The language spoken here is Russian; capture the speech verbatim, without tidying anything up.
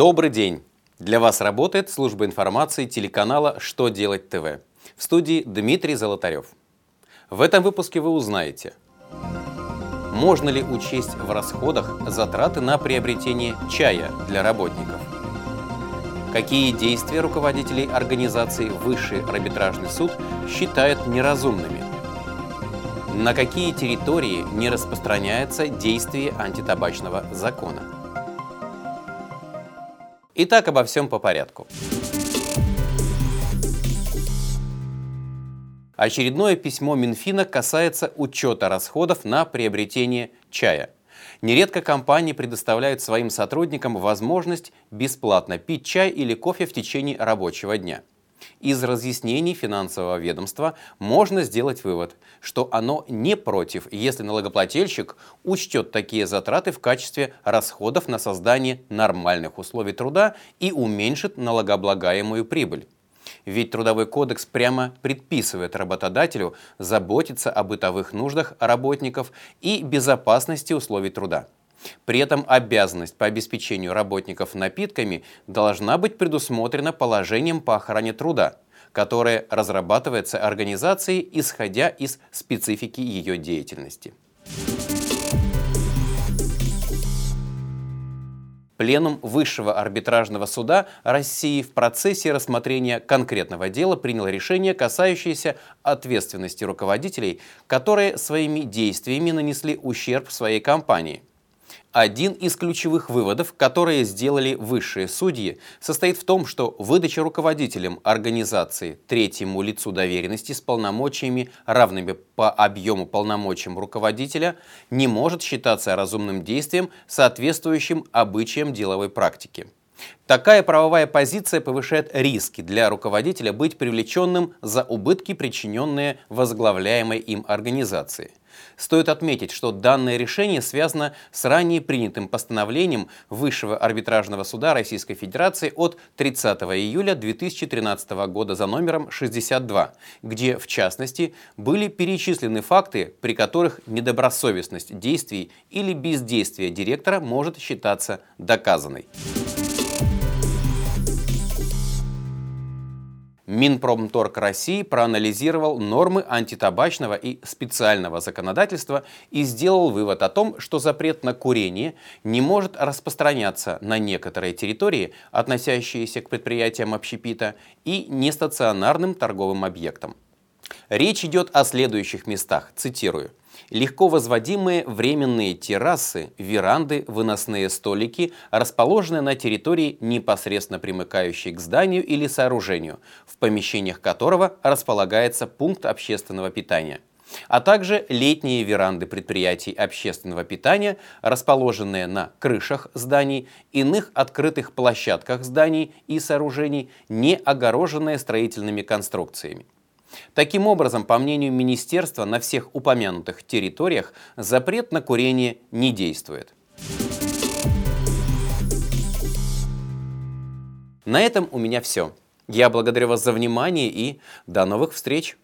Добрый день! Для вас работает служба информации телеканала «Что делать ТВ». В студии Дмитрий Золотарев. В этом выпуске вы узнаете, можно ли учесть в расходах затраты на приобретение чая для работников, какие действия руководителей организации Высший арбитражный суд считают неразумными, на какие территории не распространяется действие антитабачного закона. Итак, обо всем по порядку. Очередное письмо Минфина касается учета расходов на приобретение чая. Нередко компании предоставляют своим сотрудникам возможность бесплатно пить чай или кофе в течение рабочего дня. Из разъяснений финансового ведомства можно сделать вывод, что оно не против, если налогоплательщик учтет такие затраты в качестве расходов на создание нормальных условий труда и уменьшит налогооблагаемую прибыль. Ведь Трудовой кодекс прямо предписывает работодателю заботиться о бытовых нуждах работников и безопасности условий труда. При этом обязанность по обеспечению работников напитками должна быть предусмотрена положением по охране труда, которое разрабатывается организацией, исходя из специфики ее деятельности. Пленум Высшего арбитражного суда России в процессе рассмотрения конкретного дела принял решение, касающееся ответственности руководителей, которые своими действиями нанесли ущерб своей компании. Один из ключевых выводов, которые сделали высшие судьи, состоит в том, что выдача руководителям организации третьему лицу доверенности с полномочиями, равными по объему полномочиям руководителя, не может считаться разумным действием, соответствующим обычаям деловой практики. Такая правовая позиция повышает риски для руководителя быть привлеченным за убытки, причиненные возглавляемой им организации. Стоит отметить, что данное решение связано с ранее принятым постановлением Высшего арбитражного суда Российской Федерации от тридцатого июля две тысячи тринадцатого года за номером шестьдесят два, где, в частности, были перечислены факты, при которых недобросовестность действий или бездействие директора может считаться доказанной. Минпромторг России проанализировал нормы антитабачного и специального законодательства и сделал вывод о том, что запрет на курение не может распространяться на некоторые территории, относящиеся к предприятиям общепита и нестационарным торговым объектам. Речь идет о следующих местах, цитирую. Легко возводимые временные террасы, веранды, выносные столики, расположенные на территории, непосредственно примыкающей к зданию или сооружению, в помещениях которого располагается пункт общественного питания, а также летние веранды предприятий общественного питания, расположенные на крышах зданий, иных открытых площадках зданий и сооружений, не огороженные строительными конструкциями. Таким образом, по мнению министерства, на всех упомянутых территориях запрет на курение не действует. На этом у меня все. Я благодарю вас за внимание и до новых встреч!